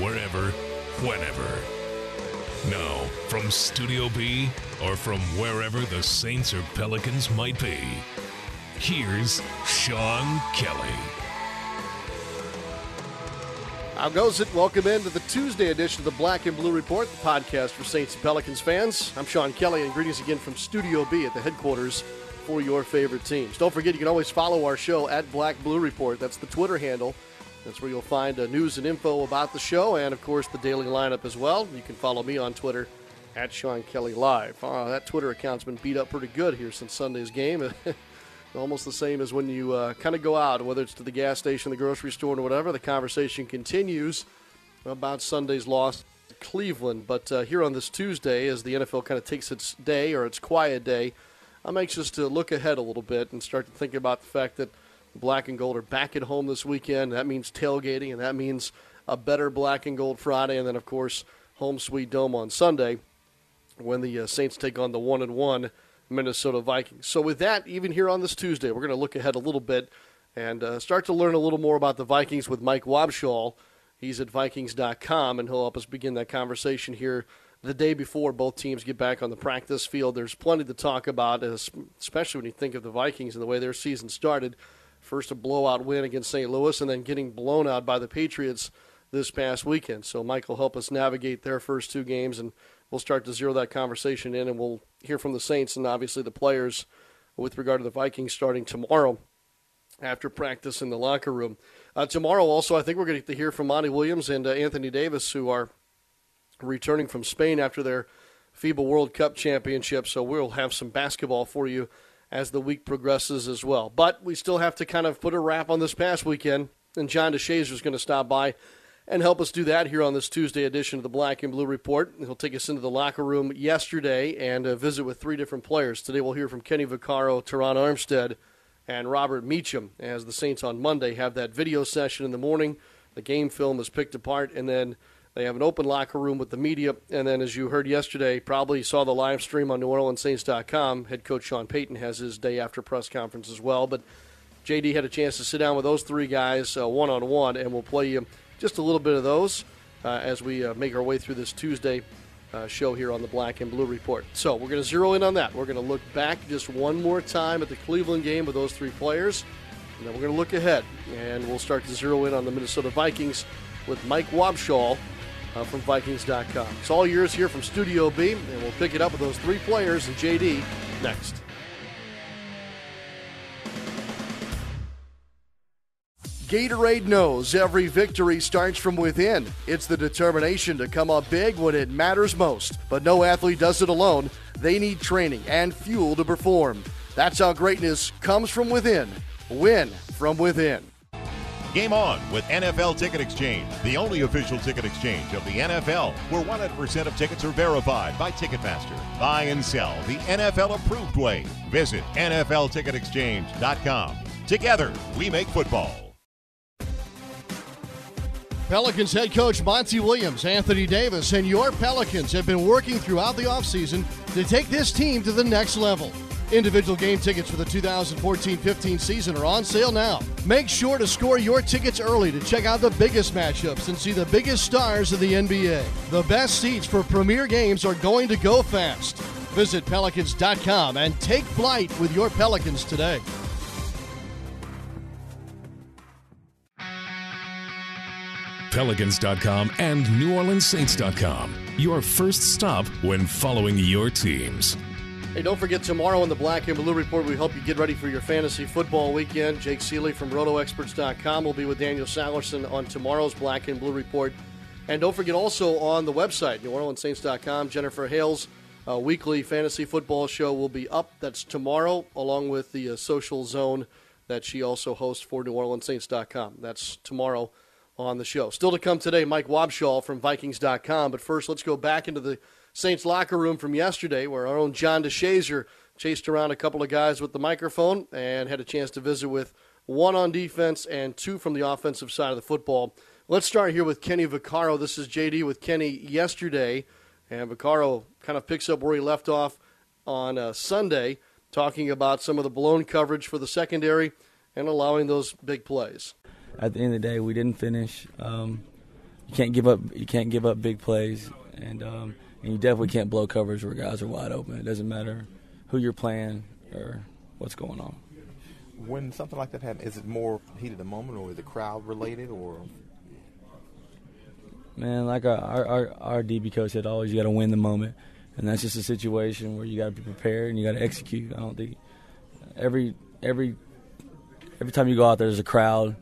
Wherever, whenever. Now, from Studio B, or from wherever the Saints or Pelicans might be, here's Sean Kelly. How goes it? Welcome into the Tuesday edition of the Black and Blue Report, the podcast for Saints and Pelicans fans. I'm Sean Kelly, and greetings again from Studio B at the headquarters for your favorite teams. Don't forget, you can always follow our show at Black Blue Report. That's the Twitter handle. That's where you'll find news and info about the show and, of course, the daily lineup as well. You can follow me on Twitter at Sean Kelly Live. That Twitter account's been beat up pretty good here since Sunday's game. Almost the same as when you kind of go out, whether it's to the gas station, the grocery store, or whatever. The conversation continues about Sunday's loss to Cleveland. But here on this Tuesday, as the NFL kind of takes its day or its quiet day, I'm anxious to look ahead a little bit and start to think about the fact that Black and Gold are back at home this weekend. That means tailgating, and that means a better Black and Gold Friday, and then, of course, home sweet home on Sunday when the Saints take on the 1-1 Minnesota Vikings. So with that, even here on this Tuesday, we're going to look ahead a little bit and start to learn a little more about the Vikings with Mike Wobschall. He's at Vikings.com, and he'll help us begin that conversation here the day before both teams get back on the practice field. There's plenty to talk about, especially when you think of the Vikings and the way their season started. First a blowout win against St. Louis and then getting blown out by the Patriots this past weekend. So Mike will help us navigate their first two games, and we'll start to zero that conversation in, and we'll hear from the Saints and obviously the players with regard to the Vikings starting tomorrow after practice in the locker room. Tomorrow also, I think we're going to get to hear from Monty Williams and Anthony Davis, who are returning from Spain after their FIBA World Cup championship. So we'll have some basketball for you as the week progresses as well. But we still have to kind of put a wrap on this past weekend, and John DeShazer is going to stop by and help us do that here on this Tuesday edition of the Black and Blue Report. He'll take us into the locker room yesterday and visit with three different players. Today we'll hear from Kenny Vaccaro, Teron Armstead, and Robert Meacham, as the Saints on Monday have that video session in the morning. The game film is picked apart, and then they have an open locker room with the media. And then, as you heard yesterday, probably saw the live stream on NewOrleansSaints.com. Head coach Sean Payton has his day after press conference as well. But JD had a chance to sit down with those three guys one-on-one, and we'll play you just a little bit of those as we make our way through this Tuesday show here on the Black and Blue Report. So we're going to zero in on that. We're going to look back just one more time at the Cleveland game with those three players. And then we're going to look ahead, and we'll start to zero in on the Minnesota Vikings with Mike Wobschall from Vikings.com. It's all yours here from Studio B, and we'll pick it up with those three players and JD next. Gatorade knows every victory starts from within. It's the determination to come up big when it matters most. But no athlete does it alone. They need training and fuel to perform. That's how greatness comes from within. Win from within. Game on with NFL Ticket Exchange, the only official ticket exchange of the NFL, where 100% of tickets are verified by Ticketmaster. Buy and sell the NFL-approved way. Visit NFLTicketExchange.com. Together, we make football. Pelicans head coach Monty Williams, Anthony Davis, and your Pelicans have been working throughout the offseason to take this team to the next level. Individual game tickets for the 2014-15 season are on sale now. Make sure to score your tickets early to check out the biggest matchups and see the biggest stars of the NBA. The best seats for premier games are going to go fast. Visit Pelicans.com and take flight with your Pelicans today. Pelicans.com and NewOrleansSaints.com. Your first stop when following your teams. Hey, don't forget tomorrow on the Black and Blue Report, we help you get ready for your fantasy football weekend. Jake Seeley from RotoExperts.com will be with Daniel Salerson on tomorrow's Black and Blue Report. And don't forget also on the website, NewOrleansSaints.com, Jennifer Hale's weekly fantasy football show will be up. That's tomorrow, along with the Social Zone that she also hosts for NewOrleansSaints.com. That's tomorrow on the show. Still to come today, Mike Wobschall from Vikings.com. But first, let's go back into the Saints locker room from yesterday, where our own John DeShazer chased around a couple of guys with the microphone and had a chance to visit with one on defense and two from the offensive side of the football. Let's start here with Kenny Vaccaro. This is JD with Kenny yesterday, and Vaccaro kind of picks up where he left off on Sunday, talking about some of the blown coverage for the secondary and allowing those big plays. At the end of the day, we didn't finish. You can't give up big plays, and you definitely can't blow coverage where guys are wide open. It doesn't matter who you're playing or what's going on. When something like that happens, is it more heat of the moment, or is the crowd related, or? Man, like our DB coach said, always you got to win the moment, and that's just a situation where you got to be prepared and you got to execute. I don't think every time you go out there, there's a crowd.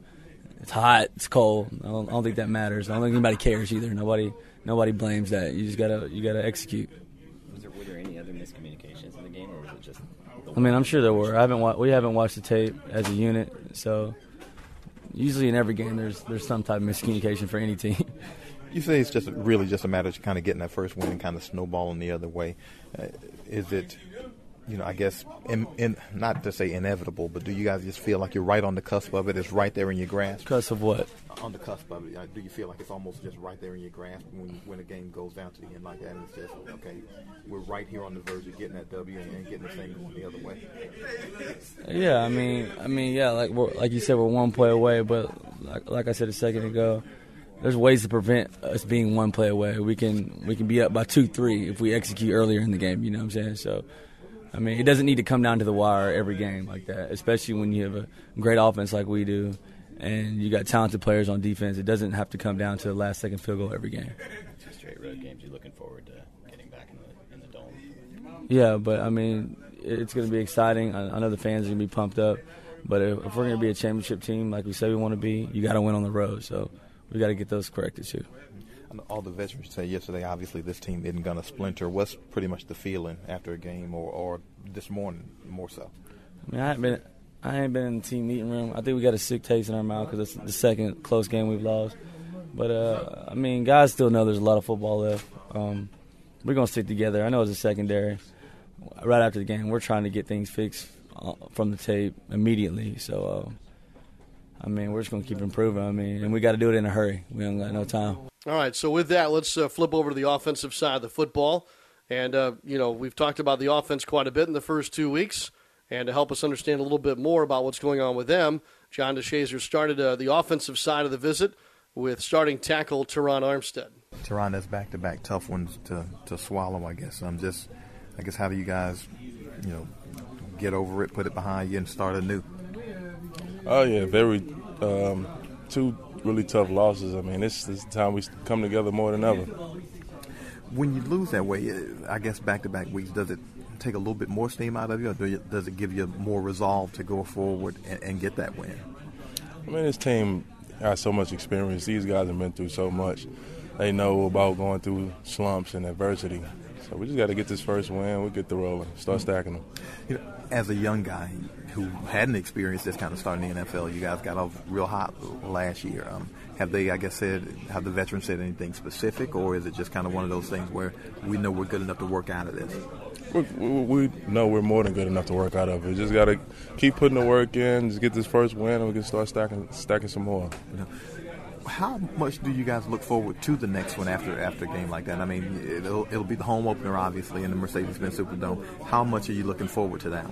It's hot. It's cold. I don't think that matters. I don't think anybody cares either. Nobody blames that. You just gotta execute. Were there any other miscommunications in the game, or was it just? I mean, I'm sure there were. We haven't watched the tape as a unit, so usually in every game there's some type of miscommunication for any team. You say it's just really just a matter of kind of getting that first win and kind of snowballing the other way. Is it? You know, I guess, not to say inevitable, but do you guys just feel like you're right on the cusp of it? It's right there in your grasp? Cusp of what? On the cusp of it. Do you feel like it's almost just right there in your grasp when a game goes down to the end like that? And it's just, okay, we're right here on the verge of getting that W and getting the same going the other way. Yeah, I mean, like you said, we're one play away. But like I said a second ago, there's ways to prevent us being one play away. We can be up by 2-3 if we execute earlier in the game. You know what I'm saying? So. I mean, it doesn't need to come down to the wire every game like that, especially when you have a great offense like we do and you got talented players on defense. It doesn't have to come down to the last-second field goal every game. Two straight road games. You're looking forward to getting back in the dome. Yeah, but, I mean, it's going to be exciting. I know the fans are going to be pumped up. But if we're going to be a championship team like we say we want to be, you got to win on the road. So we got to get those corrected, too. All the veterans said yesterday, obviously, this team isn't going to splinter. What's pretty much the feeling after a game or this morning more so? I mean, I ain't been in the team meeting room. I think we got a sick taste in our mouth because it's the second close game we've lost. But, I mean, guys still know there's a lot of football left. We're going to stick together. I know it's a secondary. Right after the game, we're trying to get things fixed from the tape immediately. So, I mean, we're just going to keep improving. I mean, and we got to do it in a hurry. We don't got no time. All right, so with that, let's flip over to the offensive side of the football. And, you know, we've talked about the offense quite a bit in the first 2 weeks. And to help us understand a little bit more about what's going on with them, John DeShazer started the offensive side of the visit with starting tackle Teron Armstead. Teron, that's back-to-back tough ones to swallow, I guess. I guess, how do you guys, you know, get over it, put it behind you, and start anew? Oh, yeah, very two really tough losses. I mean, this time we come together more than ever. When you lose that way, I guess back-to-back weeks, does it take a little bit more steam out of you, or does it give you more resolve to go forward and get that win? I mean, this team has so much experience. These guys have been through so much. They know about going through slumps and adversity. So we just got to get this first win. We'll get the rolling. Start stacking them. You know, as a young guy who hadn't experienced this kind of starting in the NFL, you guys got off real hot last year. Have the veterans said anything specific, or is it just kind of one of those things where we know we're good enough to work out of this? We know we're more than good enough to work out of it. Just got to keep putting the work in, just get this first win, and we can start stacking some more. You know, How much do you guys look forward to the next one after a game like that? I mean, it'll be the home opener, obviously, in the Mercedes-Benz Superdome. How much are you looking forward to that?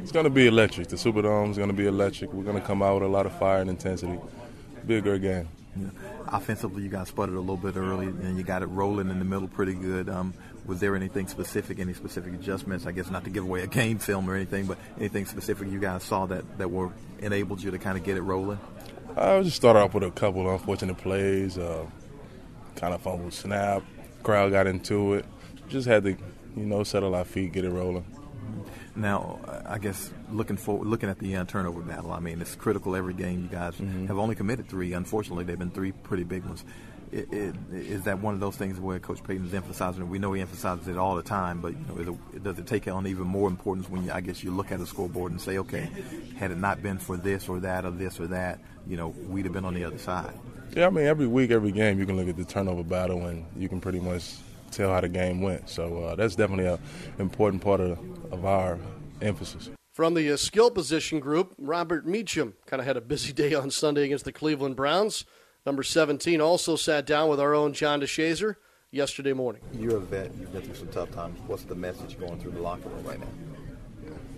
It's going to be electric. The Superdome is going to be electric. We're going to come out with a lot of fire and intensity. It'll be a great game. Yeah. Offensively, you guys sputtered a little bit early, and you got it rolling in the middle pretty good. Was there anything specific, any specific adjustments? I guess not to give away a game film or anything, but anything specific you guys saw that were enabled you to kind of get it rolling? I just started off with a couple of unfortunate plays, kind of fumbled snap. Crowd got into it. Just had to, settle our feet, get it rolling. Now, I guess looking at the turnover battle, I mean, it's critical every game. You guys have only committed three. Unfortunately, they've been three pretty big ones. Is that one of those things where Coach Payton's emphasizing it? We know he emphasizes it all the time, but does it take on even more importance when you look at the scoreboard and say, okay, had it not been for this or that or this or that, we'd have been on the other side? Yeah, I mean, every week, every game, you can look at the turnover battle and you can pretty much tell how the game went. So that's definitely an important part of our emphasis. From the skill position group, Robert Meacham kind of had a busy day on Sunday against the Cleveland Browns. Number 17 also sat down with our own John DeShazer yesterday morning. You're a vet. You've been through some tough times. What's the message going through the locker room right now?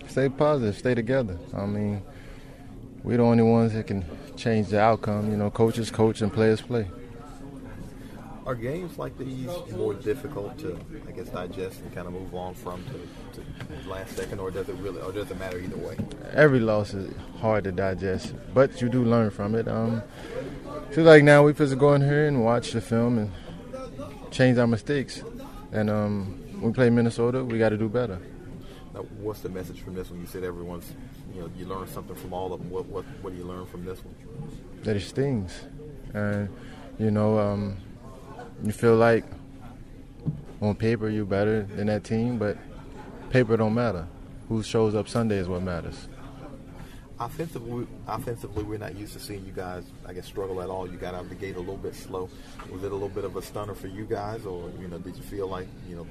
Stay positive. Stay together. I mean, we're the only ones that can change the outcome. Coaches coach and players play. Are games like these more difficult to, I guess, digest and kind of move on from to last second, or does it matter either way? Every loss is hard to digest, but you do learn from it. Feel like now we supposed to go in here and watch the film and change our mistakes. And we play Minnesota, we got to do better. Now, what's the message from this one? You said everyone's, you learn something from all of them. What do you learn from this one? That it stings, and you feel like on paper you're better than that team, but paper don't matter. Who shows up Sunday is what matters. Offensively, we're not used to seeing you guys, I guess, struggle at all. You got out of the gate a little bit slow. Was it a little bit of a stunner for you guys, or did you feel like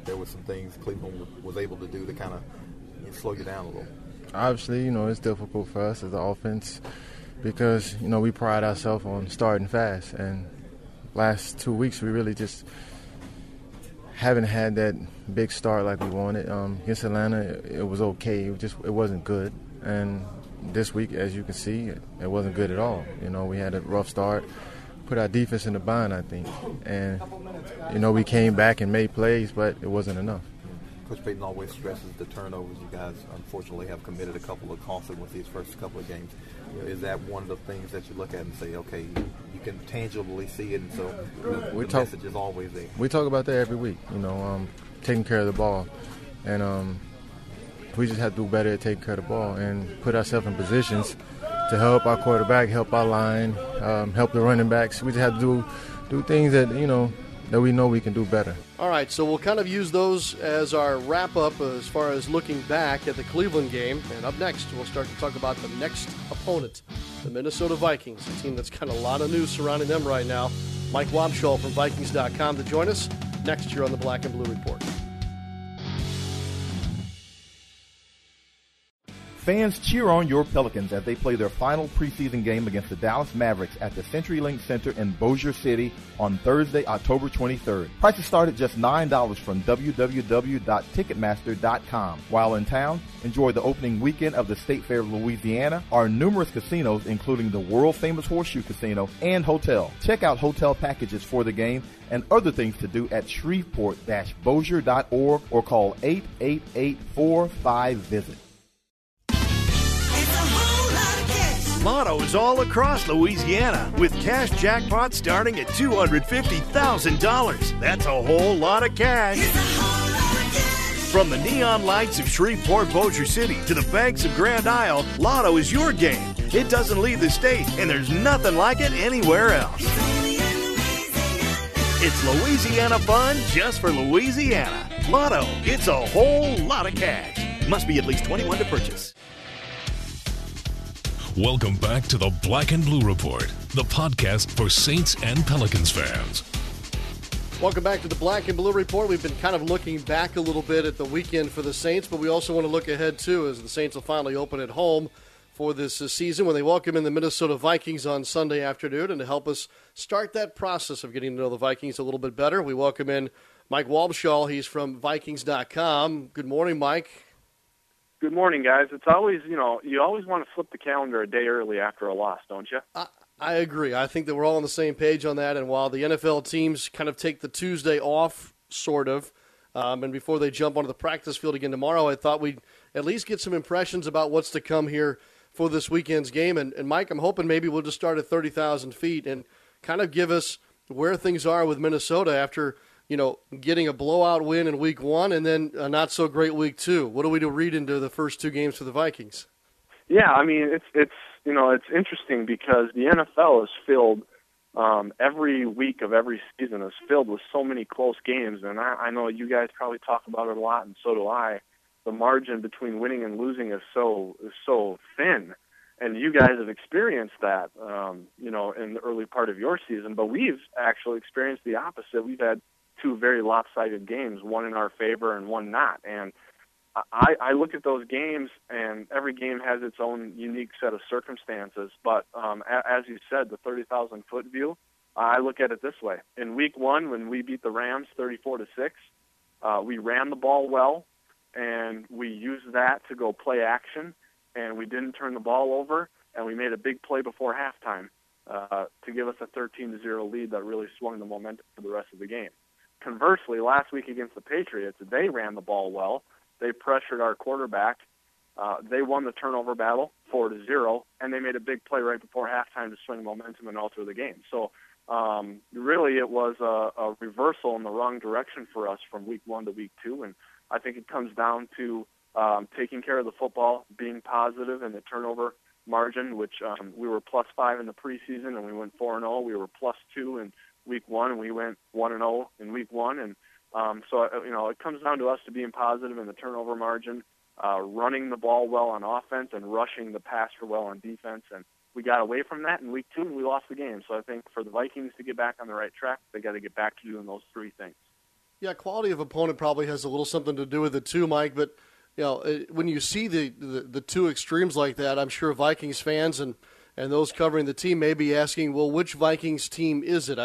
there were some things Cleveland was able to do to kind of slow you down a little? Obviously, it's difficult for us as an offense because we pride ourselves on starting fast, and last 2 weeks, we really just haven't had that big start like we wanted. Against Atlanta, it was okay. It wasn't good. And this week, as you can see, it wasn't good at all. We had a rough start, put our defense in the bind, I think. And, we came back and made plays, but it wasn't enough. Coach Payton always stresses the turnovers. You guys, unfortunately, have committed a couple of concerts with these first couple of games. Is that one of the things that you look at and say, okay, you can tangibly see it, and so the message is always there? We talk about that every week, taking care of the ball. And we just have to do better at taking care of the ball and put ourselves in positions to help our quarterback, help our line, help the running backs. We just have to do things that, that we know we can do better. All right, so we'll kind of use those as our wrap-up as far as looking back at the Cleveland game. And up next, we'll start to talk about the next opponent, the Minnesota Vikings, a team that's got a lot of news surrounding them right now. Mike Wobschall from Vikings.com to join us next year on the Black and Blue Report. Fans cheer on your Pelicans as they play their final preseason game against the Dallas Mavericks at the CenturyLink Center in Bossier City on Thursday, October 23rd. Prices start at just $9 from www.ticketmaster.com. While in town, enjoy the opening weekend of the State Fair of Louisiana, our numerous casinos, including the world-famous Horseshoe Casino and Hotel. Check out hotel packages for the game and other things to do at shreveport-bossier.org or call 888-45-VISIT. Lotto's all across Louisiana with cash jackpots starting at $250,000. That's a whole lot of cash. From the neon lights of Shreveport, Bossier City to the banks of Grand Isle, Lotto is your game. It doesn't leave the state, and there's nothing like it anywhere else. It's Louisiana fun just for Louisiana. Lotto, it's a whole lot of cash. Must be at least 21 to purchase. Welcome back to the Black and Blue Report, the podcast for Saints and Pelicans fans. Welcome back to the Black and Blue Report. We've been kind of looking back a little bit at the weekend for the Saints, but we also want to look ahead, too, as the Saints will finally open at home for this season when they welcome in the Minnesota Vikings on Sunday afternoon. And to help us start that process of getting to know the Vikings a little bit better, we welcome in Mike Wobschall. He's from Vikings.com. Good morning, Mike. Good morning, guys. It's always, you always want to flip the calendar a day early after a loss, don't you? I agree. I think that we're all on the same page on that. And while the NFL teams kind of take the Tuesday off, sort of, and before they jump onto the practice field again tomorrow, I thought we'd at least get some impressions about what's to come here for this weekend's game. And Mike, I'm hoping maybe we'll just start at 30,000 feet and kind of give us where things are with Minnesota after, getting a blowout win in week one and then a not-so-great week two. What do we read into the first two games for the Vikings? Yeah, I mean, it's interesting because the NFL is filled every week of every season is filled with so many close games. And I know you guys probably talk about it a lot, and so do I. The margin between winning and losing is so thin. And you guys have experienced that, in the early part of your season. But we've actually experienced the opposite. We've had two very lopsided games, one in our favor and one not. And I look at those games, and every game has its own unique set of circumstances. But as you said, the 30,000-foot view, I look at it this way. In Week 1, when we beat the Rams 34-6, we ran the ball well, and we used that to go play action, and we didn't turn the ball over, and we made a big play before halftime to give us a 13-0 lead that really swung the momentum for the rest of the game. Conversely, last week against the Patriots, they ran the ball well. They pressured our quarterback. They won the turnover battle 4-0, and they made a big play right before halftime to swing momentum and alter the game. So really it was a reversal in the wrong direction for us from week one to week two, and I think it comes down to taking care of the football, being positive, and the turnover margin, which we were +5 in the preseason, and we went 4-0. We were +2 in week one, and we went 1-0 in week one, and So it comes down to us to being positive in the turnover margin, running the ball well on offense, and rushing the passer well on defense. And we got away from that in week two, and we lost the game. So I think for the Vikings to get back on the right track, they got to get back to doing those three things. Yeah, quality of opponent probably has a little something to do with it too, Mike. But when you see the two extremes like that, I'm sure Vikings fans and those covering the team may be asking, well, which Vikings team is it?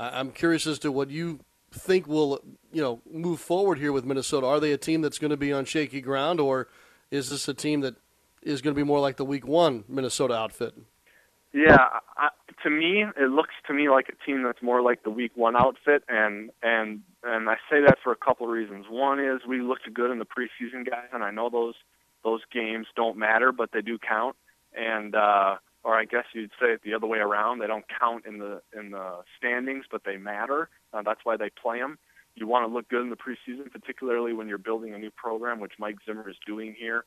I'm curious as to what you think will move forward here with Minnesota. Are they a team that's going to be on shaky ground, or is this a team that is going to be more like the week one Minnesota outfit? Yeah, to me, it looks to me like a team that's more like the week one outfit, and I say that for a couple of reasons. One is we looked good in the preseason, guys, and I know those games don't matter, but they do count. And or I guess you'd say it the other way around. They don't count in the standings, but they matter. That's why they play them. You want to look good in the preseason, particularly when you're building a new program, which Mike Zimmer is doing here.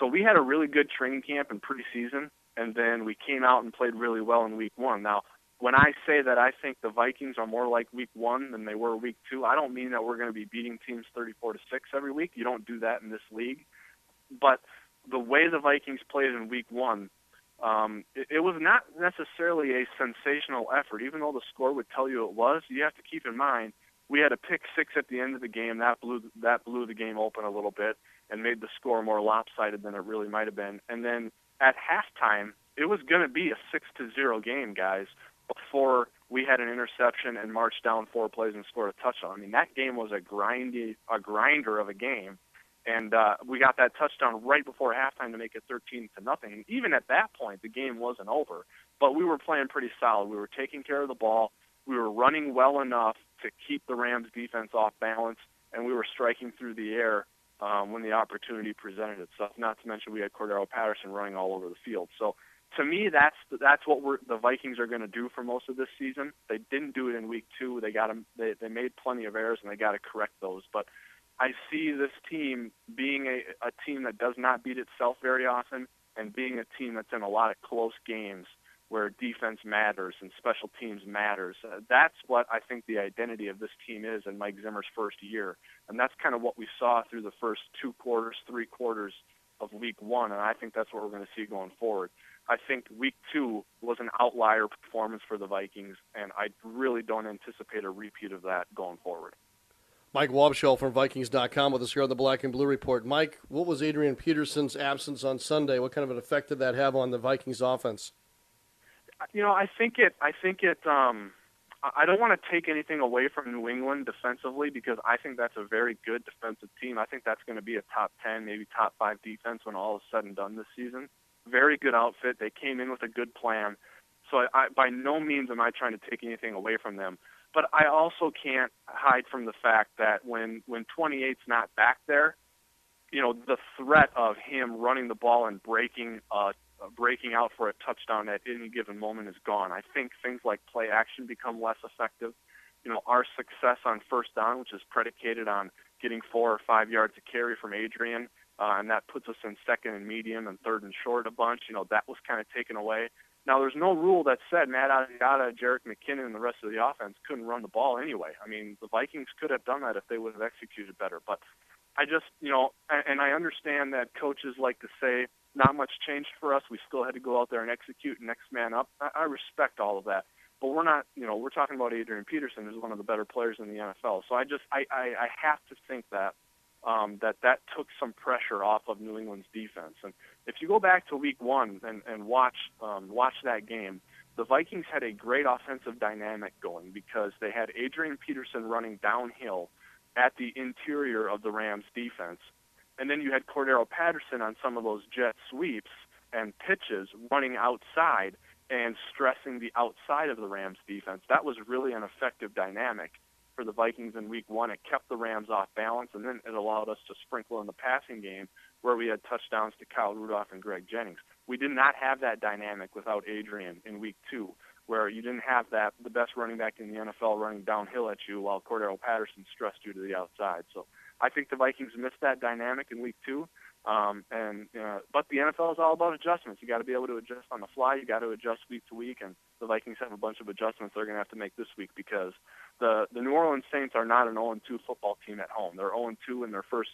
So we had a really good training camp in preseason, and then we came out and played really well in week one. Now, when I say that I think the Vikings are more like week one than they were week two, I don't mean that we're going to be beating teams 34-6 every week. You don't do that in this league. But the way the Vikings played in week one, it was not necessarily a sensational effort, even though the score would tell you it was. You have to keep in mind we had a pick six at the end of the game that blew the game open a little bit and made the score more lopsided than it really might have been. And then at halftime, it was going to be a 6-0 game, guys, before we had an interception and marched down four plays and scored a touchdown. I mean, that game was a grinder of a game. And we got that touchdown right before halftime to make it 13-0. Even at that point, the game wasn't over. But we were playing pretty solid. We were taking care of the ball. We were running well enough to keep the Rams' defense off balance, and we were striking through the air when the opportunity presented itself. Not to mention we had Cordarrelle Patterson running all over the field. So to me, that's what the Vikings are going to do for most of this season. They didn't do it in week two. They made plenty of errors, and they got to correct those. But I see this team being a team that does not beat itself very often and being a team that's in a lot of close games where defense matters and special teams matters. That's what I think the identity of this team is in Mike Zimmer's first year, and that's kind of what we saw through the first three quarters of week one, and I think that's what we're going to see going forward. I think week two was an outlier performance for the Vikings, and I really don't anticipate a repeat of that going forward. Mike Wobschall from Vikings.com with us here on the Black and Blue Report. Mike, what was Adrian Peterson's absence on Sunday? What kind of an effect did that have on the Vikings offense? You know, I don't want to take anything away from New England defensively, because I think that's a very good defensive team. I think that's going to be a top 10, maybe top 5 defense when all is said and done this season. Very good outfit. They came in with a good plan. So I by no means am I trying to take anything away from them. But I also can't hide from the fact that when 28's not back there, you know, the threat of him running the ball and breaking out for a touchdown at any given moment is gone. I think things like play action become less effective. You know, our success on first down, which is predicated on getting 4 or 5 yards of carry from Adrian, and that puts us in second and medium and third and short a bunch. You know, that was kind of taken away. Now, there's no rule that said Matt Asiata, Jerick McKinnon, and the rest of the offense couldn't run the ball anyway. I mean, the Vikings could have done that if they would have executed better. But I just, you know, and I understand that coaches like to say, not much changed for us. We still had to go out there and execute next man up. I respect all of that. But we're not, you know, we're talking about Adrian Peterson, who's one of the better players in the NFL. So I have to think that that took some pressure off of New England's defense. And if you go back to week one and watch that game, the Vikings had a great offensive dynamic going because they had Adrian Peterson running downhill at the interior of the Rams' defense. And then you had Cordarrelle Patterson on some of those jet sweeps and pitches running outside and stressing the outside of the Rams' defense. That was really an effective dynamic for the Vikings in week one. It kept the Rams off balance, and then it allowed us to sprinkle in the passing game where we had touchdowns to Kyle Rudolph and Greg Jennings. We did not have that dynamic without Adrian in week two, where you didn't have that, the best running back in the NFL running downhill at you while Cordarrelle Patterson stressed you to the outside. So I think the Vikings missed that dynamic in week two. But the NFL is all about adjustments. You got to be able to adjust on the fly. You got to adjust week to week, and the Vikings have a bunch of adjustments they're going to have to make this week because the New Orleans Saints are not an 0-2 football team at home. They're 0-2 in their first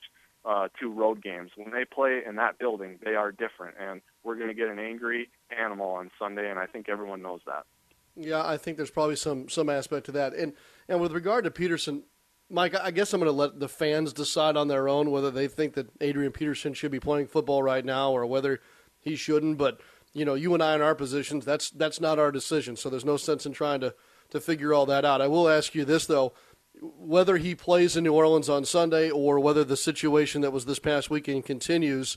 2 road games. When they play in that building, they are different, and we're going to get an angry animal on Sunday, and I think everyone knows that. Yeah, I think there's probably some aspect to that. And with regard to Peterson, Mike, I guess I'm going to let the fans decide on their own whether they think that Adrian Peterson should be playing football right now or whether he shouldn't. But, you know, you and I in our positions, that's not our decision, so there's no sense in trying to figure all that out. I will ask you this, though. Whether he plays in New Orleans on Sunday or whether the situation that was this past weekend continues,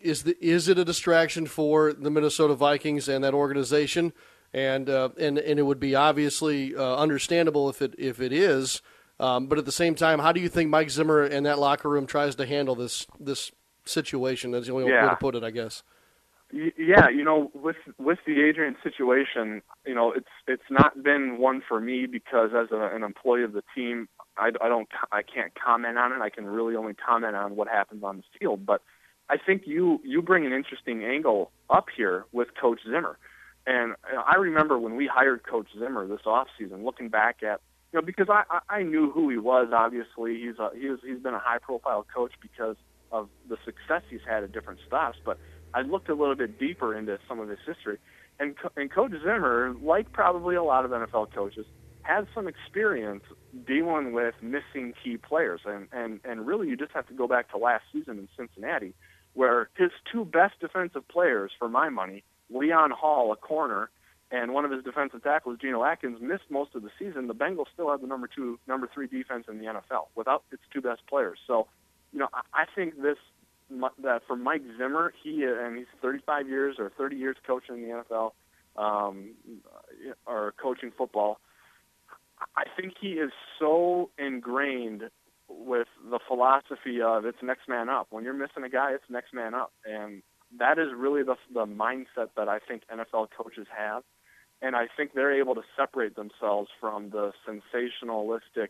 is it a distraction for the Minnesota Vikings and that organization? And it would be obviously understandable if it is. But at the same time, how do you think Mike Zimmer and that locker room tries to handle this situation? That's the only way to put it, I guess. Yeah, you know, with the Adrian situation, you know, it's not been one for me because as an employee of the team, I can't comment on it. I can really only comment on what happens on the field. But I think you bring an interesting angle up here with Coach Zimmer. And I remember when we hired Coach Zimmer this offseason, looking back at, you know, because I knew who he was. Obviously, he's been a high-profile coach because of the success he's had at different stops. But I looked a little bit deeper into some of his history, and Coach Zimmer, like probably a lot of NFL coaches, has some experience dealing with missing key players. And really, you just have to go back to last season in Cincinnati, where his 2 best defensive players, for my money, Leon Hall, a corner, and one of his defensive tackles, Geno Atkins, missed most of the season. The Bengals still have the number 3 defense in the NFL without its 2 best players. So, you know, I think that for Mike Zimmer, he's 35 years or 30 years coaching the NFL or coaching football. I think he is so ingrained with the philosophy of it's next man up. When you're missing a guy, it's next man up, and that is really the mindset that I think NFL coaches have. And I think they're able to separate themselves from the sensationalistic,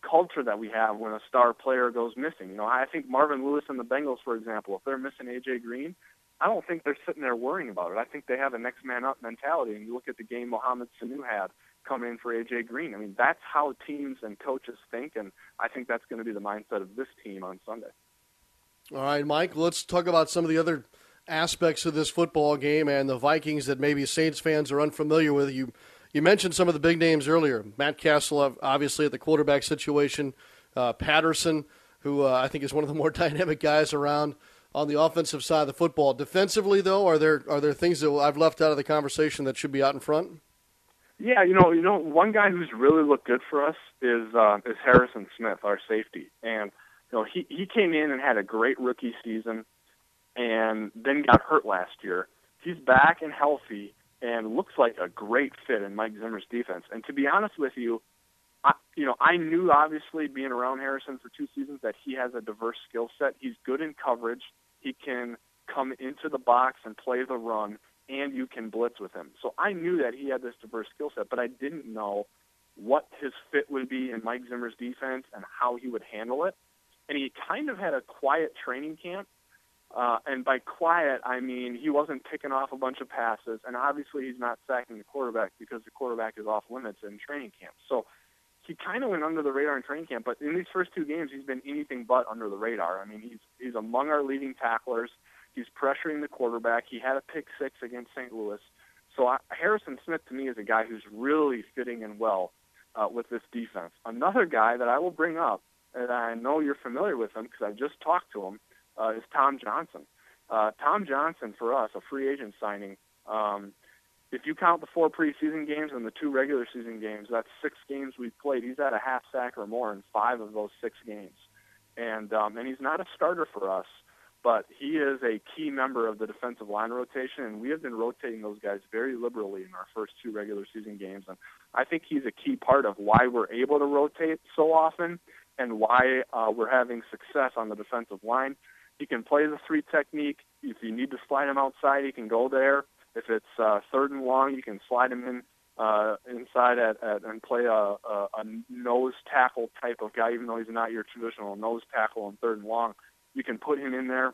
culture that we have when a star player goes missing. You know, I think Marvin Lewis and the Bengals, for example, if they're missing A.J. Green, I don't think they're sitting there worrying about it. I think they have a next man up mentality. And you look at the game Mohamed Sanu had coming in for A.J. Green. I mean, that's how teams and coaches think, and I think that's going to be the mindset of this team on Sunday. All right, Mike, let's talk about some of the other aspects of this football game and the Vikings that maybe Saints fans are unfamiliar with. You You mentioned some of the big names earlier. Matt Castle, obviously, at the quarterback situation. Patterson, who I think is one of the more dynamic guys around on the offensive side of the football. Defensively, though, are there things that I've left out of the conversation that should be out in front? Yeah, you know, one guy who's really looked good for us is Harrison Smith, our safety. And you know, he came in and had a great rookie season, and then got hurt last year. He's back and healthy, and looks like a great fit in Mike Zimmer's defense. And to be honest with you, I knew, obviously, being around Harrison for 2 seasons, that he has a diverse skill set. He's good in coverage. He can come into the box and play the run, and you can blitz with him. So I knew that he had this diverse skill set, but I didn't know what his fit would be in Mike Zimmer's defense and how he would handle it. And he kind of had a quiet training camp. And by quiet, I mean he wasn't picking off a bunch of passes, and obviously he's not sacking the quarterback because the quarterback is off limits in training camp. So he kind of went under the radar in training camp, but in these first 2 games, he's been anything but under the radar. I mean, he's among our leading tacklers. He's pressuring the quarterback. He had a pick-6 against St. Louis. So Harrison Smith, to me, is a guy who's really fitting in well with this defense. Another guy that I will bring up, and I know you're familiar with him because I just talked to him, is Tom Johnson. Tom Johnson, for us, a free agent signing, if you count the 4 preseason games and the 2 regular season games, that's 6 games we've played. He's had a half sack or more in 5 of those 6 games. And he's not a starter for us, but he is a key member of the defensive line rotation, and we have been rotating those guys very liberally in our first 2 regular season games. And I think he's a key part of why we're able to rotate so often and why we're having success on the defensive line. He can play the 3 technique. If you need to slide him outside, he can go there. If it's 3rd and long, you can slide him in inside and play a nose tackle type of guy, even though he's not your traditional nose tackle on 3rd and long. You can put him in there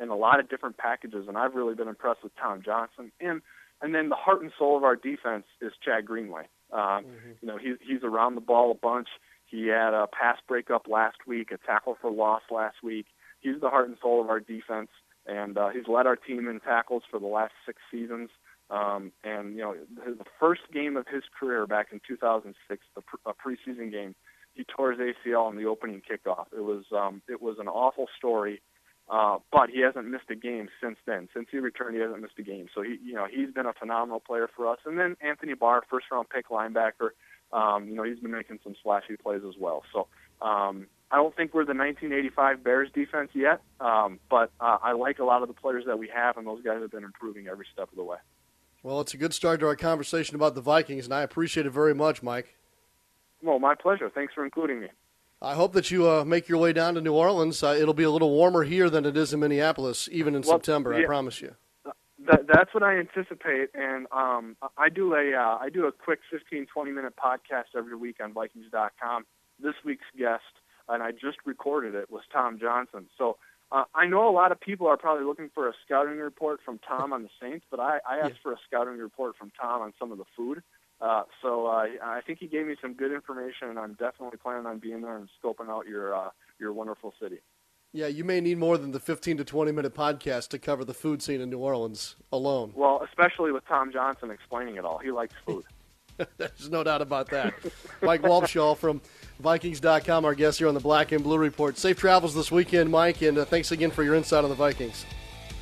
in a lot of different packages, and I've really been impressed with Tom Johnson. And then the heart and soul of our defense is Chad Greenway. You know, he's around the ball a bunch. He had a pass breakup last week, a tackle for loss last week. He's the heart and soul of our defense. And he's led our team in tackles for the last 6 seasons. And, you know, the first game of his career back in 2006, a preseason game, he tore his ACL on the opening kickoff. It was an awful story, but he hasn't missed a game since then. Since he returned, he hasn't missed a game. So, he's been a phenomenal player for us. And then Anthony Barr, first-round pick linebacker, he's been making some flashy plays as well. So, I don't think we're the 1985 Bears defense yet, but I like a lot of the players that we have, and those guys have been improving every step of the way. Well, it's a good start to our conversation about the Vikings, and I appreciate it very much, Mike. Well, my pleasure. Thanks for including me. I hope that you make your way down to New Orleans. It'll be a little warmer here than it is in Minneapolis, even in September, yeah. I promise you. That's what I anticipate, and I do a quick 15, 20-minute podcast every week on Vikings.com. This week's guest, and I just recorded it, was Tom Johnson. So I know a lot of people are probably looking for a scouting report from Tom on the Saints, but I asked for a scouting report from Tom on some of the food. So I think he gave me some good information, and I'm definitely planning on being there and scoping out your wonderful city. Yeah, you may need more than the 15 to 20-minute podcast to cover the food scene in New Orleans alone. Well, especially with Tom Johnson explaining it all. He likes food. There's no doubt about that. Mike Wobschall from Vikings.com, our guest here on the Black and Blue Report. Safe travels this weekend, Mike, and thanks again for your insight on the Vikings.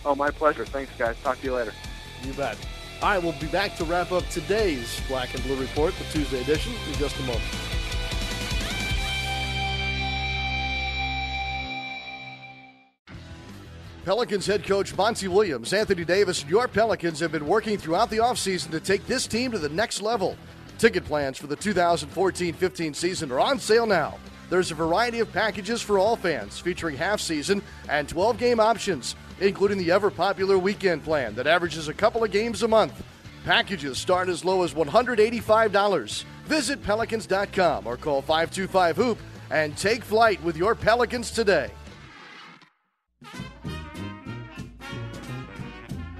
Oh, my pleasure. Thanks, guys. Talk to you later. You bet. All right, we'll be back to wrap up today's Black and Blue Report, the Tuesday edition, in just a moment. Pelicans head coach Monty Williams, Anthony Davis, and your Pelicans have been working throughout the offseason to take this team to the next level. Ticket plans for the 2014-15 season are on sale now. There's a variety of packages for all fans, featuring half-season and 12-game options, including the ever-popular weekend plan that averages a couple of games a month. Packages start as low as $185. Visit Pelicans.com or call 525-HOOP and take flight with your Pelicans today.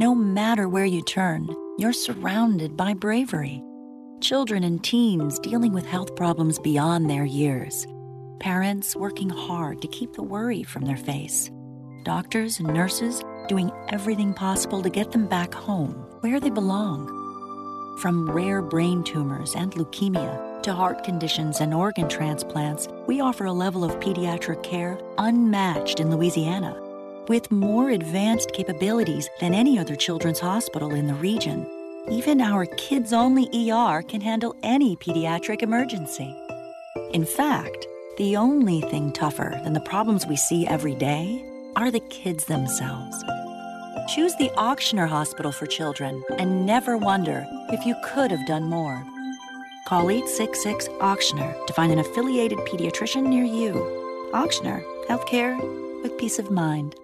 no matter where you turn, you're surrounded by bravery. Children and teens dealing with health problems beyond their years. Parents working hard to keep the worry from their face. Doctors and nurses doing everything possible to get them back home, where they belong. From rare brain tumors and leukemia to heart conditions and organ transplants, we offer a level of pediatric care unmatched in Louisiana, with more advanced capabilities than any other children's hospital in the region. Even our kids-only ER can handle any pediatric emergency. In fact, the only thing tougher than the problems we see every day are the kids themselves. Choose the Auctioneer Hospital for Children and never wonder if you could have done more. Call 866-AUCTIONER to find an affiliated pediatrician near you. Auctioneer, healthcare with peace of mind.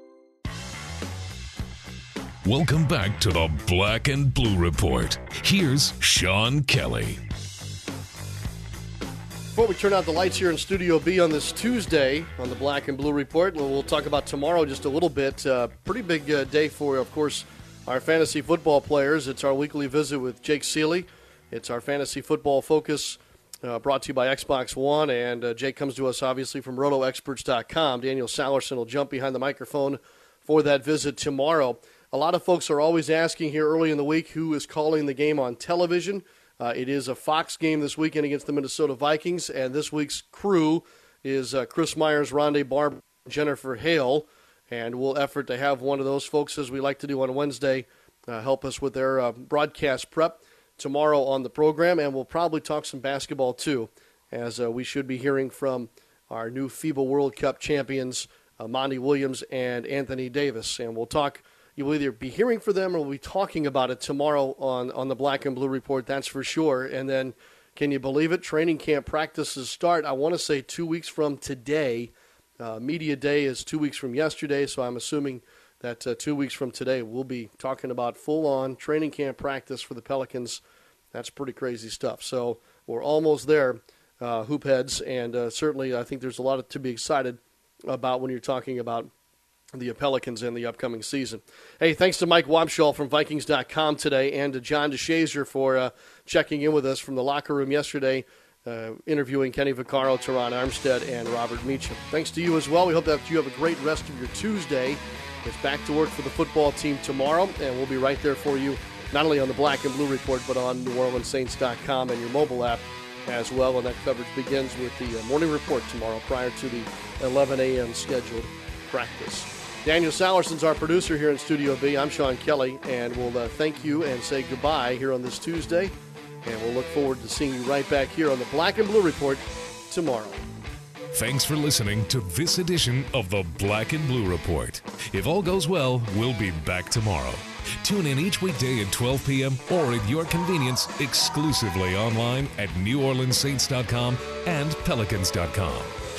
Welcome back to the Black and Blue Report. Here's Sean Kelly. Before we turn out the lights here in Studio B on this Tuesday on the Black and Blue Report, we'll talk about tomorrow just a little bit. Pretty big day for, of course, our fantasy football players. It's our weekly visit with Jake Seeley. It's our fantasy football focus brought to you by Xbox One. And Jake comes to us, obviously, from rotoexperts.com. Daniel Salerson will jump behind the microphone for that visit tomorrow. A lot of folks are always asking here early in the week who is calling the game on television. It is a Fox game this weekend against the Minnesota Vikings, and this week's crew is Chris Myers, Rondé Barber, Jennifer Hale, and we'll effort to have one of those folks, as we like to do on Wednesday, help us with their broadcast prep tomorrow on the program, and we'll probably talk some basketball too, as we should be hearing from our new FIBA World Cup champions, Monty Williams and Anthony Davis, and we'll talk. You'll either be hearing from them or we'll be talking about it tomorrow on the Black and Blue Report, that's for sure. And then, can you believe it, training camp practices start, I want to say, 2 weeks from today. Media Day is 2 weeks from yesterday, so I'm assuming that 2 weeks from today we'll be talking about full-on training camp practice for the Pelicans. That's pretty crazy stuff. So we're almost there, hoop heads, and certainly I think there's a lot to be excited about when you're talking about the Pelicans in the upcoming season. Hey, thanks to Mike Wobschall from Vikings.com today and to John DeShazer for checking in with us from the locker room yesterday, interviewing Kenny Vaccaro, Teron Armstead, and Robert Meacham. Thanks to you as well. We hope that you have a great rest of your Tuesday. It's back to work for the football team tomorrow, and we'll be right there for you, not only on the Black and Blue Report, but on NewOrleansSaints.com and your mobile app as well. And that coverage begins with the morning report tomorrow prior to the 11 a.m. scheduled practice. Daniel Salerson's our producer here in Studio B. I'm Sean Kelly, and we'll thank you and say goodbye here on this Tuesday. And we'll look forward to seeing you right back here on the Black and Blue Report tomorrow. Thanks for listening to this edition of the Black and Blue Report. If all goes well, we'll be back tomorrow. Tune in each weekday at 12 p.m. or at your convenience exclusively online at NewOrleansSaints.com and Pelicans.com.